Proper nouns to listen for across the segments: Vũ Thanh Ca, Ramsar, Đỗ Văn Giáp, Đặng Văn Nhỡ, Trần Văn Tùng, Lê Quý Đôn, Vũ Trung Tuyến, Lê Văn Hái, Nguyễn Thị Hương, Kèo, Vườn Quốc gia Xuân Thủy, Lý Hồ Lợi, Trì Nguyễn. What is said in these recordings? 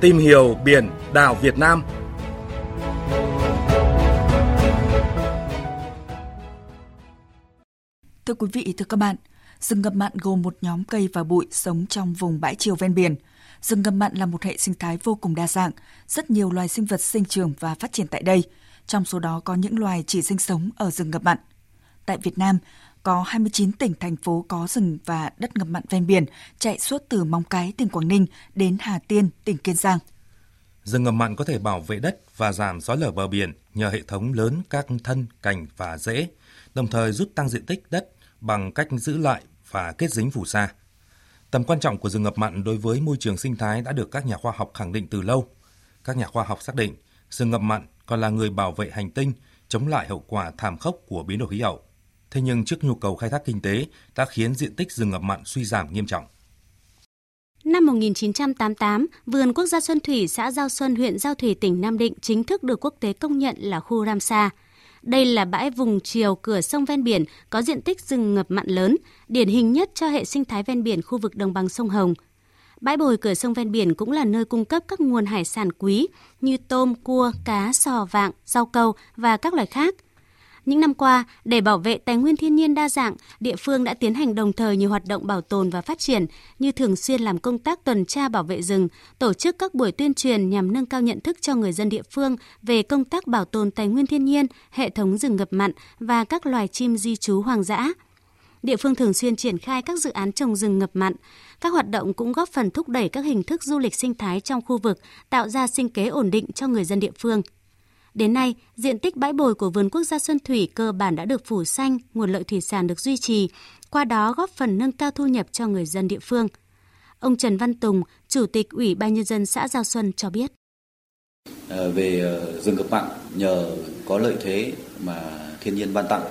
tìm hiểu biển đảo Việt Nam. Thưa quý vị, thưa các bạn, rừng ngập mặn gồm một nhóm cây và bụi sống trong vùng bãi triều ven biển. Rừng ngập mặn là một hệ sinh thái vô cùng đa dạng, rất nhiều loài sinh vật sinh trưởng và phát triển tại đây. Trong số đó có những loài chỉ sinh sống ở rừng ngập mặn. Tại Việt Nam, có 29 tỉnh, thành phố có rừng và đất ngập mặn ven biển, chạy suốt từ Móng Cái, tỉnh Quảng Ninh đến Hà Tiên, tỉnh Kiên Giang. Rừng ngập mặn có thể bảo vệ đất và giảm xói lở bờ biển nhờ hệ thống lớn các thân, cành và rễ, đồng thời giúp tăng diện tích đất bằng cách giữ lại và kết dính phù sa. Tầm quan trọng của rừng ngập mặn đối với môi trường sinh thái đã được các nhà khoa học khẳng định từ lâu. Các nhà khoa học xác định rừng ngập mặn còn là người bảo vệ hành tinh, chống lại hậu quả thảm khốc của biến đổi khí hậu. Thế nhưng trước nhu cầu khai thác kinh tế đã khiến diện tích rừng ngập mặn suy giảm nghiêm trọng. Năm 1988, Vườn Quốc gia Xuân Thủy, xã Giao Xuân, huyện Giao Thủy, tỉnh Nam Định chính thức được quốc tế công nhận là khu Ramsar. Đây là bãi vùng triều cửa sông ven biển có diện tích rừng ngập mặn lớn, điển hình nhất cho hệ sinh thái ven biển khu vực đồng bằng sông Hồng. Bãi bồi cửa sông ven biển cũng là nơi cung cấp các nguồn hải sản quý như tôm, cua, cá, sò, vạng, rau câu và các loài khác. Những năm qua, để bảo vệ tài nguyên thiên nhiên đa dạng, địa phương đã tiến hành đồng thời nhiều hoạt động bảo tồn và phát triển như thường xuyên làm công tác tuần tra bảo vệ rừng, tổ chức các buổi tuyên truyền nhằm nâng cao nhận thức cho người dân địa phương về công tác bảo tồn tài nguyên thiên nhiên, hệ thống rừng ngập mặn và các loài chim di trú hoang dã. Địa phương thường xuyên triển khai các dự án trồng rừng ngập mặn. Các hoạt động cũng góp phần thúc đẩy các hình thức du lịch sinh thái trong khu vực, tạo ra sinh kế ổn định cho người dân địa phương. Đến nay, diện tích bãi bồi của Vườn Quốc gia Xuân Thủy cơ bản đã được phủ xanh, nguồn lợi thủy sản được duy trì, qua đó góp phần nâng cao thu nhập cho người dân địa phương. Ông Trần Văn Tùng, Chủ tịch Ủy ban Nhân dân xã Giao Xuân cho biết. Về rừng ngập mặn, nhờ có lợi thế mà thiên nhiên ban tặng,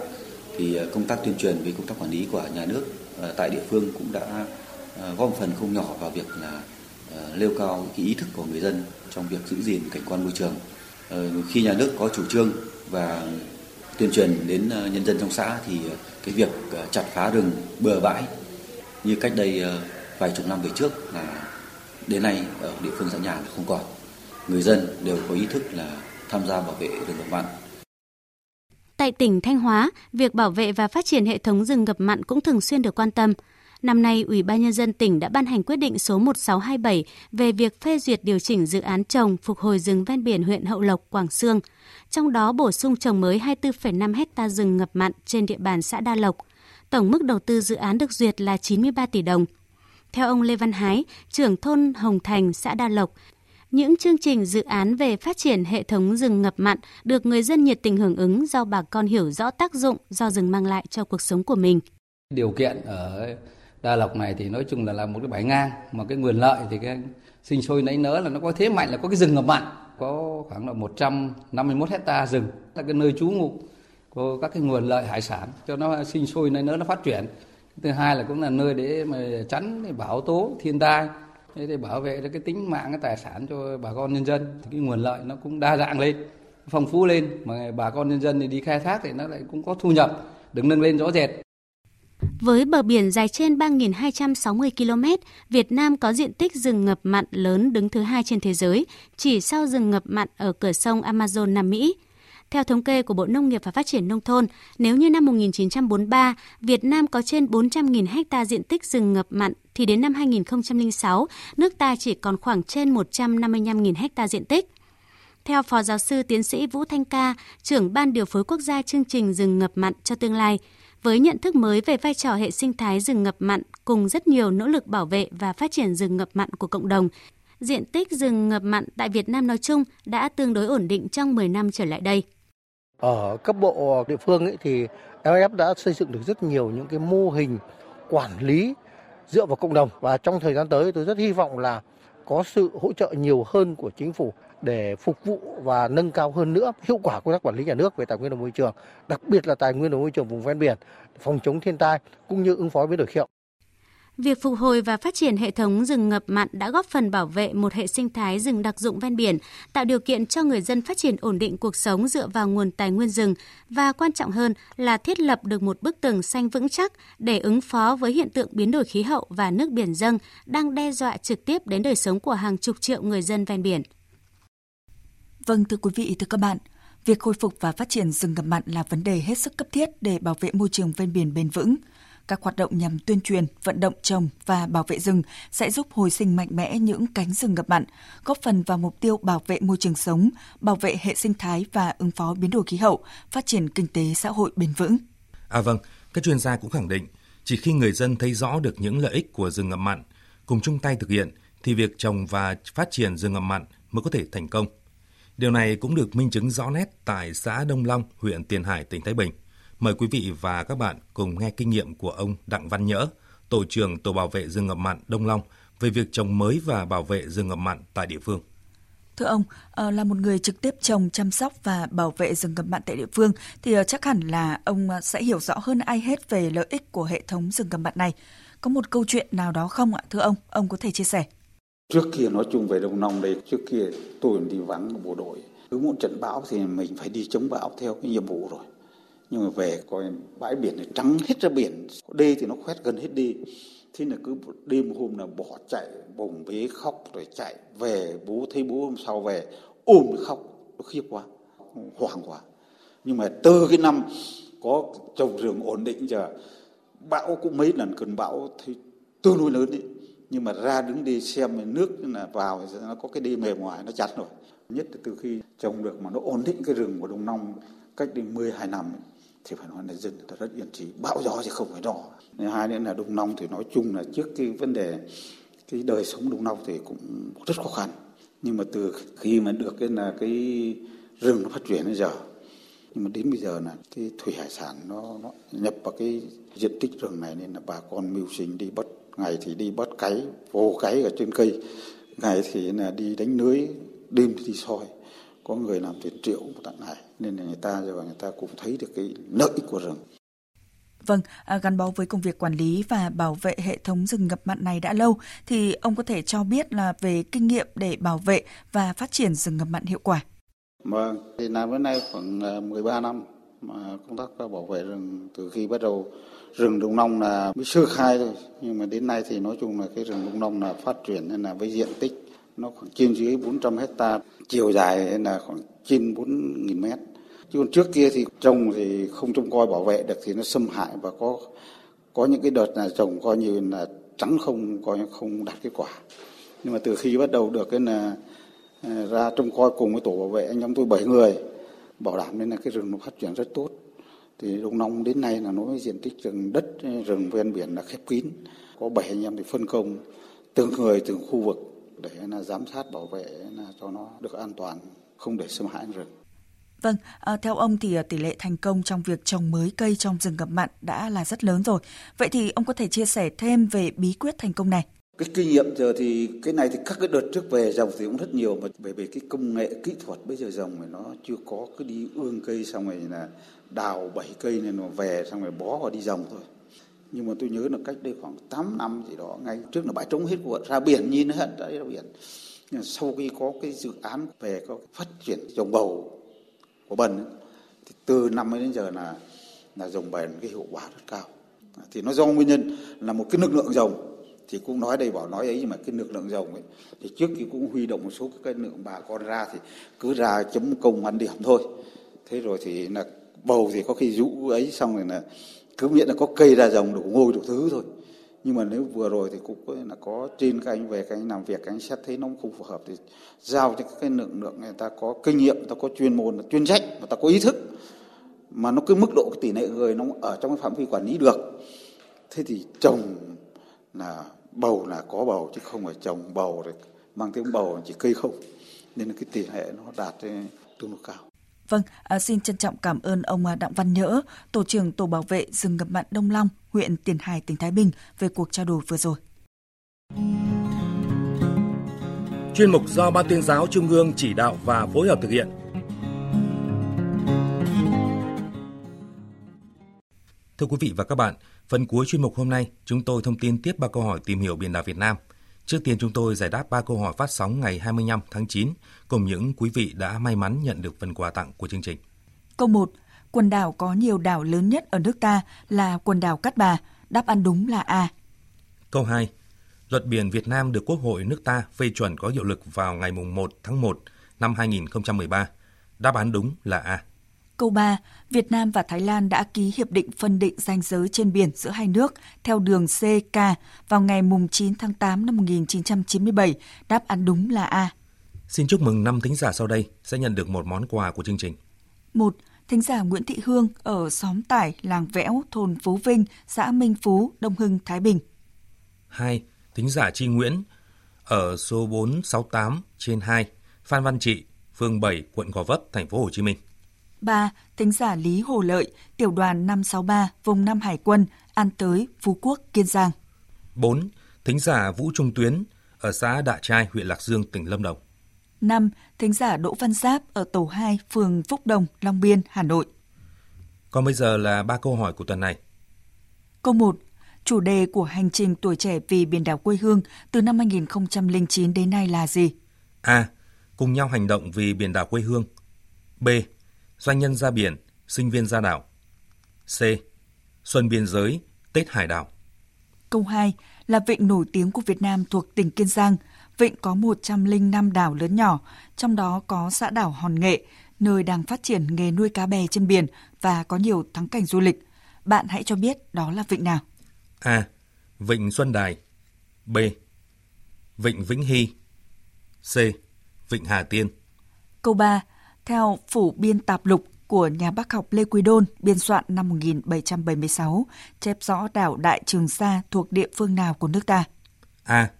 thì công tác tuyên truyền với công tác quản lý của nhà nước tại địa phương cũng đã góp phần không nhỏ vào việc là nêu cao cái ý thức của người dân trong việc giữ gìn cảnh quan môi trường. Khi nhà nước có chủ trương và tuyên truyền đến nhân dân trong xã thì cái việc chặt phá rừng bừa bãi như cách đây vài chục năm về trước là đến nay ở địa phương xã nhà không còn. Người dân đều có ý thức là tham gia bảo vệ rừng ngập mặn. Tại tỉnh Thanh Hóa, việc bảo vệ và phát triển hệ thống rừng ngập mặn cũng thường xuyên được quan tâm. Năm nay, Ủy ban Nhân dân tỉnh đã ban hành quyết định số 1627 về việc phê duyệt điều chỉnh dự án trồng phục hồi rừng ven biển huyện Hậu Lộc, Quảng Xương. Trong đó bổ sung trồng mới 24,5 hectare rừng ngập mặn trên địa bàn xã Đa Lộc. Tổng mức đầu tư dự án được duyệt là 93 tỷ đồng. Theo ông Lê Văn Hái, trưởng thôn Hồng Thành, xã Đa Lộc, những chương trình dự án về phát triển hệ thống rừng ngập mặn được người dân nhiệt tình hưởng ứng do bà con hiểu rõ tác dụng do rừng mang lại cho cuộc sống của mình. Điều kiện ở Đa Lộc này thì nói chung là một cái bãi ngang, mà cái nguồn lợi thì cái sinh sôi nảy nở là nó có thế mạnh là có cái rừng ngập mặn, có khoảng là 151 hecta rừng là cái nơi trú ngụ của các cái nguồn lợi hải sản cho nó sinh sôi nảy nở, nó phát triển. Thứ hai là cũng là nơi để mà chắn để bão tố thiên tai, để bảo vệ cái tính mạng, cái tài sản cho bà con nhân dân. Thì cái nguồn lợi nó cũng đa dạng lên, phong phú lên, mà bà con nhân dân thì đi khai thác thì nó lại cũng có thu nhập được nâng lên rõ rệt. Với bờ biển dài trên 3.260 km, Việt Nam có diện tích rừng ngập mặn lớn đứng thứ 2 trên thế giới, chỉ sau rừng ngập mặn ở cửa sông Amazon Nam Mỹ. Theo thống kê của Bộ Nông nghiệp và Phát triển Nông thôn, nếu như năm 1943, Việt Nam có trên 400.000 ha diện tích rừng ngập mặn, thì đến năm 2006, nước ta chỉ còn khoảng trên 155.000 ha diện tích. Theo Phó Giáo sư Tiến sĩ Vũ Thanh Ca, trưởng Ban Điều phối Quốc gia chương trình rừng ngập mặn cho tương lai, với nhận thức mới về vai trò hệ sinh thái rừng ngập mặn cùng rất nhiều nỗ lực bảo vệ và phát triển rừng ngập mặn của cộng đồng, diện tích rừng ngập mặn tại Việt Nam nói chung đã tương đối ổn định trong 10 năm trở lại đây. Ở cấp bộ địa phương thì LF đã xây dựng được rất nhiều những cái mô hình quản lý dựa vào cộng đồng, và trong thời gian tới tôi rất hy vọng là có sự hỗ trợ nhiều hơn của chính phủ để phục vụ và nâng cao hơn nữa hiệu quả công tác quản lý nhà nước về tài nguyên và môi trường, đặc biệt là tài nguyên và môi trường vùng ven biển, phòng chống thiên tai cũng như ứng phó biến đổi khí hậu. Việc phục hồi và phát triển hệ thống rừng ngập mặn đã góp phần bảo vệ một hệ sinh thái rừng đặc dụng ven biển, tạo điều kiện cho người dân phát triển ổn định cuộc sống dựa vào nguồn tài nguyên rừng và quan trọng hơn là thiết lập được một bức tường xanh vững chắc để ứng phó với hiện tượng biến đổi khí hậu và nước biển dâng đang đe dọa trực tiếp đến đời sống của hàng chục triệu người dân ven biển. Vâng, thưa quý vị, thưa các bạn, việc khôi phục và phát triển rừng ngập mặn là vấn đề hết sức cấp thiết để bảo vệ môi trường ven biển bền vững. Các hoạt động nhằm tuyên truyền, vận động trồng và bảo vệ rừng sẽ giúp hồi sinh mạnh mẽ những cánh rừng ngập mặn, góp phần vào mục tiêu bảo vệ môi trường sống, bảo vệ hệ sinh thái và ứng phó biến đổi khí hậu, phát triển kinh tế xã hội bền vững. Các chuyên gia cũng khẳng định, chỉ khi người dân thấy rõ được những lợi ích của rừng ngập mặn, cùng chung tay thực hiện thì việc trồng và phát triển rừng ngập mặn mới có thể thành công. Điều này cũng được minh chứng rõ nét tại xã Đông Long, huyện Tiền Hải, tỉnh Thái Bình. Mời quý vị và các bạn cùng nghe kinh nghiệm của ông Đặng Văn Nhỡ, tổ trưởng tổ bảo vệ rừng ngập mặn Đông Long về việc trồng mới và bảo vệ rừng ngập mặn tại địa phương. Thưa ông, là một người trực tiếp trồng, chăm sóc và bảo vệ rừng ngập mặn tại địa phương thì chắc hẳn là ông sẽ hiểu rõ hơn ai hết về lợi ích của hệ thống rừng ngập mặn này. Có một câu chuyện nào đó không ạ? Thưa ông có thể chia sẻ. Trước kia nói chung về Đông Long đây, trước kia tôi đi vắng bộ đội. Cứ một trận bão thì mình phải đi chống bão theo cái nhiệm vụ rồi. Nhưng mà về coi bãi biển này trắng hết ra biển, đê thì nó khoét gần hết đê. Thế là cứ đêm hôm là bỏ chạy, bồng bế khóc rồi chạy về, thấy bố hôm sau về ôm khóc, nó khiếp quá, hoảng quá. Nhưng mà từ cái năm có trồng rừng ổn định giờ, bão cũng mấy lần cơn bão thì tương đối lớn đấy. Nhưng mà ra đứng đi xem nước là vào nó có cái đê mềm ngoài nó chặt rồi. Nhất là từ khi trồng được mà nó ổn định cái rừng của Đông Long cách đến 12 năm thì phải nói là dân người ta rất yên trí, bão gió thì không phải đo. Hai nữa là Đông Long thì nói chung là trước cái vấn đề cái đời sống Đông Long thì cũng rất khó khăn. Nhưng mà từ khi mà được cái rừng nó phát triển đến giờ, nhưng mà đến bây giờ là cái thủy hải sản nó nhập vào cái diện tích rừng này nên là bà con mưu sinh đi bắt, ngày thì đi bắt cáy, vô cáy ở trên cây, ngày thì là đi đánh lưới, đêm thì đi soi. Có người làm tiền triệu một tặng này, nên là người ta cũng thấy được cái lợi ích của rừng. Vâng, gắn bó với công việc quản lý và bảo vệ hệ thống rừng ngập mặn này đã lâu, thì ông có thể cho biết là về kinh nghiệm để bảo vệ và phát triển rừng ngập mặn hiệu quả. Vâng, thì làm đến nay khoảng 13 năm mà công tác bảo vệ rừng, từ khi bắt đầu rừng Đông Long là mới sơ khai thôi, nhưng mà đến nay thì nói chung là cái rừng Đông Long là phát triển nên là với diện tích nó khoảng trên dưới 400 hectare, chiều dài là khoảng trên 4.000 mét. Chứ còn trước kia thì trồng thì không trông coi bảo vệ được thì nó xâm hại và có những cái đợt là trồng coi như là trắng không, coi không đạt kết quả. Nhưng mà từ khi bắt đầu được cái là ra trông coi cùng với tổ bảo vệ anh em tôi 7 người, bảo đảm nên là cái rừng nó phát triển rất tốt. Thì Đông Long đến nay là nói diện tích rừng đất, rừng ven biển là khép kín, có 7 anh em thì phân công từng người từng khu vực để là giám sát bảo vệ là cho nó được an toàn, không để xâm hại rừng. Vâng, theo ông thì tỷ lệ thành công trong việc trồng mới cây trong rừng ngập mặn đã là rất lớn rồi. Vậy thì ông có thể chia sẻ thêm về bí quyết thành công này. Cái kinh nghiệm giờ thì cái này thì các cái đợt trước về dòng thì cũng rất nhiều, mà bởi vì cái công nghệ kỹ thuật bây giờ dòng này nó chưa có, cứ đi ương cây xong rồi là đào bẫy cây nên mà về xong rồi bó vào đi dòng thôi. Nhưng mà tôi nhớ là cách đây khoảng 8 năm gì đó, ngay trước là bãi trống hết của ra biển, nhìn hết ra biển. Nhưng sau khi có cái dự án về có phát triển trồng bầu của bần thì từ năm đến giờ là trồng bần cái hiệu quả rất cao. Thì nó do nguyên nhân là một cái lực lượng rồng, thì cũng nói đây bảo nói ấy, nhưng mà cái lực lượng rồng ấy thì trước thì cũng huy động một số cái lượng bà con ra thì cứ ra chấm công ăn điểm thôi. Thế rồi thì là bầu thì có khi rũ ấy xong rồi là cứ miễn là có cây ra rồng đủ ngôi đủ thứ thôi. Nhưng mà nếu vừa rồi thì cũng là có trên các anh về các anh làm việc, các anh xét thấy nó không phù hợp thì giao cho các cái lượng người ta có kinh nghiệm, người ta có chuyên môn, chuyên trách, người ta có ý thức, mà nó cứ mức độ tỷ lệ người nó ở trong cái phạm vi quản lý được. Thế thì trồng là bầu là có bầu, chứ không phải trồng bầu rồi mang tiếng bầu chỉ cây không, nên là cái tỷ lệ nó đạt tương đối cao. Vâng, xin trân trọng cảm ơn ông Đặng Văn Nhỡ, tổ trưởng tổ bảo vệ rừng ngập mặn Đông Long, huyện Tiền Hải, tỉnh Thái Bình về cuộc trao đổi vừa rồi. Chuyên mục do Ban Tuyên giáo Trung ương chỉ đạo và phối hợp thực hiện. Thưa quý vị và các bạn, phần cuối chuyên mục hôm nay, chúng tôi thông tin tiếp 3 câu hỏi tìm hiểu biển đảo Việt Nam. Trước tiên chúng tôi giải đáp 3 câu hỏi phát sóng ngày 25 tháng 9, cùng những quý vị đã may mắn nhận được phần quà tặng của chương trình. Câu 1. Quần đảo có nhiều đảo lớn nhất ở nước ta là quần đảo Cát Bà. Đáp án đúng là A. Câu 2. Luật biển Việt Nam được Quốc hội nước ta phê chuẩn có hiệu lực vào ngày 1 tháng 1 năm 2013. Đáp án đúng là A. Câu 3. Việt Nam và Thái Lan đã ký hiệp định phân định ranh giới trên biển giữa hai nước theo đường CK vào ngày 9 tháng 8 năm 1997. Đáp án đúng là A. Xin chúc mừng 5 thính giả sau đây sẽ nhận được một món quà của chương trình. 1. Thính giả Nguyễn Thị Hương ở xóm Tải, làng Vẽo, thôn Phú Vinh, xã Minh Phú, Đông Hưng, Thái Bình. 2. Thính giả Trì Nguyễn ở số 468 trên 2, Phan Văn Trị, phường 7, quận Gò Vấp, thành phố Hồ Chí Minh. 3. Thính giả Lý Hồ Lợi, tiểu đoàn 563, vùng 5 Hải quân, An Tới, Phú Quốc, Kiên Giang. 4. Thính giả Vũ Trung Tuyến ở xã Đạ Trai, huyện Lạc Dương, tỉnh Lâm Đồng. 5. Thính giả Đỗ Văn Giáp ở tổ 2, phường Phúc Đồng, Long Biên, Hà Nội. Còn bây giờ là 3 câu hỏi của tuần này. Câu 1. Chủ đề của hành trình tuổi trẻ vì biển đảo quê hương từ năm 2009 đến nay là gì? A. Cùng nhau hành động vì biển đảo quê hương. B. Doanh nhân ra biển, sinh viên ra đảo. C. Xuân biên giới, Tết hải đảo. Câu 2. Là vịnh nổi tiếng của Việt Nam thuộc tỉnh Kiên Giang. Vịnh có 105 đảo lớn nhỏ, trong đó có xã đảo Hòn Nghệ, nơi đang phát triển nghề nuôi cá bè trên biển và có nhiều thắng cảnh du lịch. Bạn hãy cho biết đó là vịnh nào? A. Vịnh Xuân Đài. B. Vịnh Vĩnh Hy. C. Vịnh Hà Tiên. Câu 3. Theo phủ biên tạp lục của nhà bác học Lê Quý Đôn biên soạn năm 1776, chép rõ đảo Đại Trường Sa thuộc địa phương nào của nước ta? A.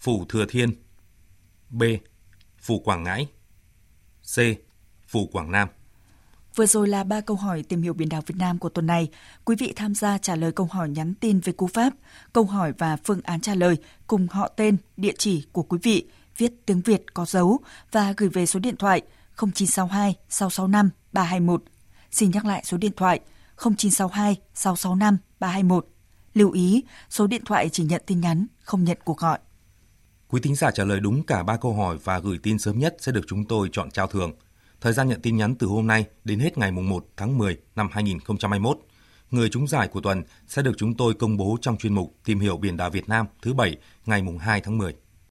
Phủ Thừa Thiên. B. Phủ Quảng Ngãi. C. Phủ Quảng Nam. Vừa rồi là 3 câu hỏi tìm hiểu biển đảo Việt Nam của tuần này. Quý vị tham gia trả lời câu hỏi nhắn tin về cú pháp, câu hỏi và phương án trả lời cùng họ tên, địa chỉ của quý vị, viết tiếng Việt có dấu và gửi về số điện thoại 0962 665 321. Xin nhắc lại số điện thoại 0962 665 321. Lưu ý, số điện thoại chỉ nhận tin nhắn, không nhận cuộc gọi. Quý thính giả trả lời đúng cả 3 câu hỏi và gửi tin sớm nhất sẽ được chúng tôi chọn trao thưởng. Thời gian nhận tin nhắn từ hôm nay đến hết ngày 1 tháng 10 năm 2021. Người trúng giải của tuần sẽ được chúng tôi công bố trong chuyên mục Tìm hiểu biển đảo Việt Nam thứ 7 ngày 2 tháng 10.